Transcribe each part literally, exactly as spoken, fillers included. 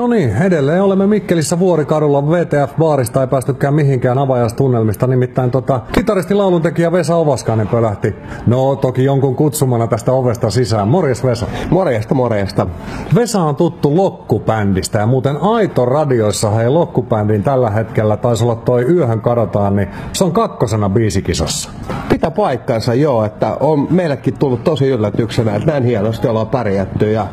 No niin, edelleen olemme Mikkelissä Vuorikadulla. V T F-baarista ei päästykään mihinkään avajaistunnelmista, nimittäin tota, kitaristi lauluntekijä Vesa Ovaskainen pölähti. No, toki jonkun kutsumana tästä ovesta sisään. Morjes Vesa. Morjesta, morjesta. Vesa on tuttu Lokku-bändistä ja muuten Aitoradioissa hei Lokku-bändin tällä hetkellä taisi olla toi Yöhön kadotaan, niin se on kakkosena biisikisassa. Pitää paikkansa joo, että on meillekin tullut tosi yllätyksenä, että näin hienosti ollaan pärjätty ja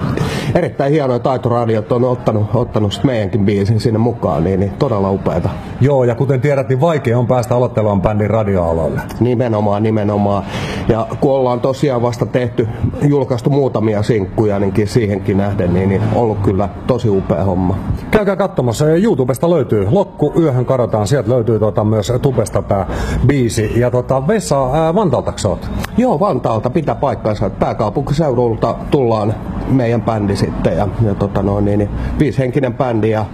erittäin hienoja Aitoradiot on ottanut ottanut meidänkin biisin sinne mukaan, niin, niin todella upeata. Joo, ja kuten tiedät, niin vaikea on päästä aloittelevan bändin radioalalle. Nimenomaan, nimenomaan. Ja kun ollaan tosiaan vasta tehty, julkaistu muutamia sinkkuja, niin siihenkin nähden, niin, niin ollut kyllä tosi upea homma. Käykää katsomassa, YouTubesta löytyy Lokku, Yöhön kadotaan, sieltä löytyy tuota, myös tubesta tämä biisi. Ja tota, Vesa, ää, Vantaaltaks oot? Joo, Vantaalta, pitää paikkansa, että pääkaupunkiseudulta tullaan meidän bändi sitten, ja, ja tota noin, niin, niin viisihenkinen bändi, ja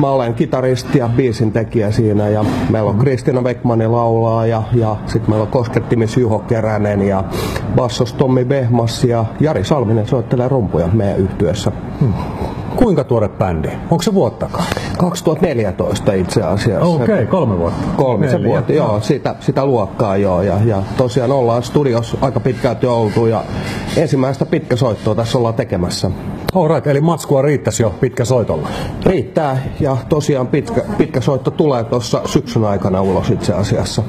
mä olen kitaristi ja biisintekijä siinä, ja meillä on Kristiina Wegmann laulaa, ja, ja sitten meillä on koskettimis Juho Keränen, ja bassos Tommi Behm, ja Jari Salminen soittelee rumpuja meidän yhtyeessä. Hmm. Kuinka tuore bändi? Onko se vuottakaan? kaksituhattaneljätoista itse asiassa. Okei, okay, kolme vuotta. Kolmisen vuotta, joo, sitä, sitä luokkaa joo. Ja, ja tosiaan ollaan studiossa aika pitkälti oltu ja ensimmäistä pitkä soittoa tässä ollaan tekemässä. All right, eli matskua riittäisi jo pitkä soitolla? Riittää ja tosiaan pitkä, pitkä soitto tulee tuossa syksyn aikana ulos itse asiassa.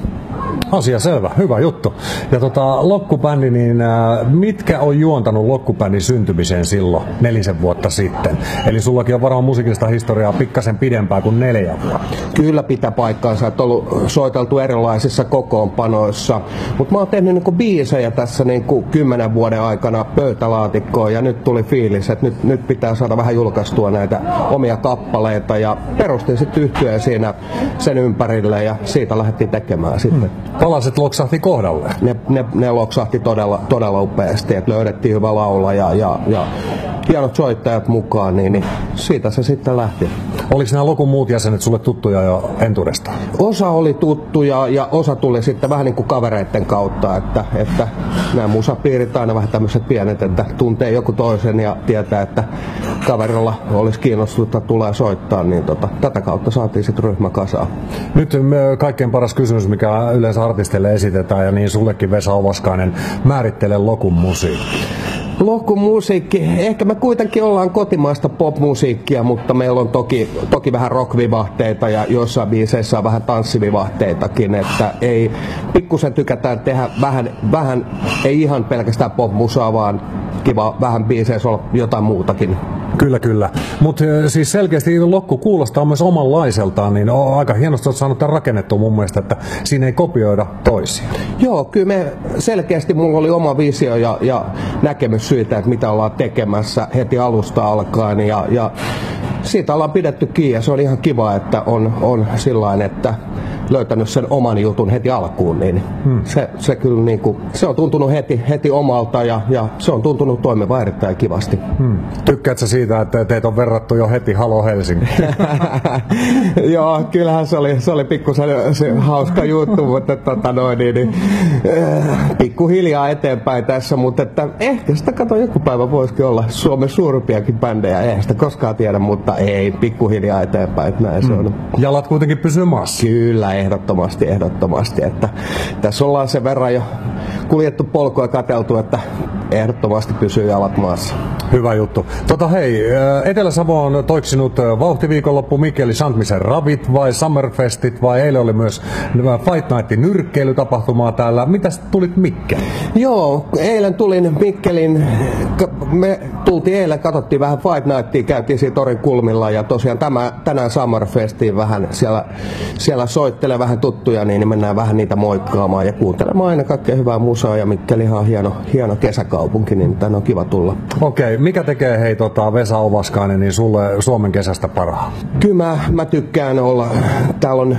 Asia selvä, hyvä juttu. Ja tota, Lokku-bändi, niin ä, mitkä on juontanut Lokku-bändin syntymiseen silloin nelisen vuotta sitten? Eli sullakin on varmaan musiikista historiaa pikkasen pidempää kuin neljä vuotta. Kyllä pitää paikkaansa, että on ollut soiteltu erilaisissa kokoonpanoissa. Mutta mä oon tehnyt niinku biisejä tässä niinku kymmenen vuoden aikana pöytälaatikkoon ja nyt tuli fiilis, että nyt, nyt pitää saada vähän julkaistua näitä omia kappaleita. Ja perustin sitten yhtyeen siinä sen ympärille ja siitä lähdettiin tekemään sitten. Hmm. Palaset loksahti kohdalle. Ne, ne, ne loksahti todella, todella upeasti, että löydettiin hyvä laula ja, ja, ja hienot soittajat mukaan, niin, niin siitä se sitten lähti. Oliko nämä Lokun muut jäsenet sulle tuttuja jo entuudestaan? Osa oli tuttuja ja osa tuli sitten vähän niin kuin kavereiden kautta, että, että nämä musapiirit aina vähän tämmöiset pienet, että tuntee joku toisen ja tietää, että kaverilla olisi kiinnostusta tulee soittaa, niin tota, tätä kautta saatiin sitten ryhmä kasaan. Nyt kaikkein paras kysymys, mikä yleensä artisteille esitetään ja niin sullekin Vesa Ovaskainen, määrittele Lokun musiikki. Lokku-musiikki. Ehkä me kuitenkin ollaan kotimaista popmusiikkia, mutta meillä on toki, toki vähän rockvivahteita ja joissain biiseissä on vähän tanssivivahteitakin, että ei pikkusen tykätään tehdä vähän, vähän ei ihan pelkästään popmusaa, vaan kiva vähän biiseissä olla jotain muutakin. Kyllä, kyllä. Mutta siis selkeästi Lokku kuulostaa myös omanlaiseltaan, niin on aika hienosti olet saanut tämän rakennettua mun mielestä, että siinä ei kopioida toisia. Joo, kyllä me selkeästi mulla oli oma visio ja, ja näkemys siitä, että mitä ollaan tekemässä heti alusta alkaen ja, ja siitä ollaan pidetty kiinni ja se on ihan kiva, että on, on sillain, että löytänyt sen oman jutun heti alkuun, niin hmm. se, se, kyllä niin kuin, se on tuntunut heti, heti omalta ja, ja se on tuntunut toimivan erittäin kivasti. Hmm. Tykkäätkö siitä, että teitä on verrattu jo heti HALO Helsinki? Joo, kyllähän se oli, se oli pikkusen se hauska juttu, mutta tota noin, niin, niin, äh, pikkuhiljaa eteenpäin tässä, mutta että ehkä sitä kato joku päivä voisikin olla Suomen suurimpiakin bändejä, eihän sitä koskaan tiedä, mutta ei, pikkuhiljaa eteenpäin, näin se on. Hmm. Jalat kuitenkin pysyy maassa. Kyllä, ehdottomasti, ehdottomasti, että tässä ollaan sen verran jo kuljettu polkua ja katseltu, että ehdottomasti pysyy jalat maassa. Hyvä juttu. Tota hei, Etelä-Savo on toiksinut vauhtiviikonloppu Mikkeli Santmisen ravit vai summerfestit vai eilen oli myös Fight Nightin nyrkkeilytapahtumaa täällä. Mitäs tulit Mikkeliin? Joo, eilen tulin Mikkelin, me tultiin eilen, katsottiin vähän Fight Nightia, käytiin siinä torin kulmilla ja tosiaan tämä, tänään summerfestiin vähän siellä, siellä soittelee vähän tuttuja, niin mennään vähän niitä moikkaamaan ja kuuntelemaan aina kaikkea hyvää musaa ja Mikkeli on hieno, hieno kesäkaupunki, niin tänne on kiva tulla. Okei. Mikä tekee hei tota, Vesa Ovaskainen niin sulle Suomen kesästä parhaa? Kyllä mä, mä tykkään olla. Täällä on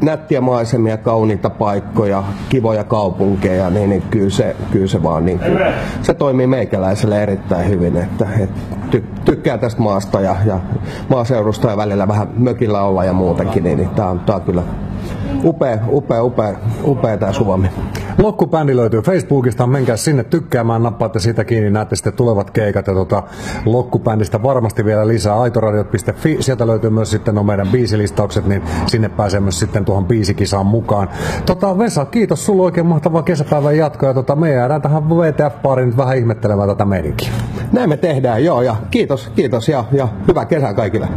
nättiä maisemia, kauniita paikkoja, kivoja kaupunkeja, niin, niin kyllä, se, kyllä se vaan niin kuin, se toimii meikäläiselle erittäin hyvin, että et, ty, tykkää tästä maasta ja, ja maaseudusta ja välillä vähän mökillä olla ja muutenkin, niin, niin tää on, tää on kyllä upea, upea, upea, upea tää Suomi. Lokku-bändi löytyy Facebookista, menkää sinne tykkäämään, nappaatte siitä kiinni, näette sitten tulevat keikat ja tota, Lokku-bändistä varmasti vielä lisää. aitoradiot piste fi, sieltä löytyy myös sitten no meidän biisilistaukset, niin sinne pääsee myös sitten tuohon biisikisaan mukaan. Tota, Vesa, kiitos sulla oikein mahtavaa kesäpäivän jatkoa ja tota, me jäädään tähän V T F-baariin nyt vähän ihmettelemään tätä meininkiä. Näin me tehdään, joo, ja kiitos, kiitos ja, ja hyvää kesää kaikille.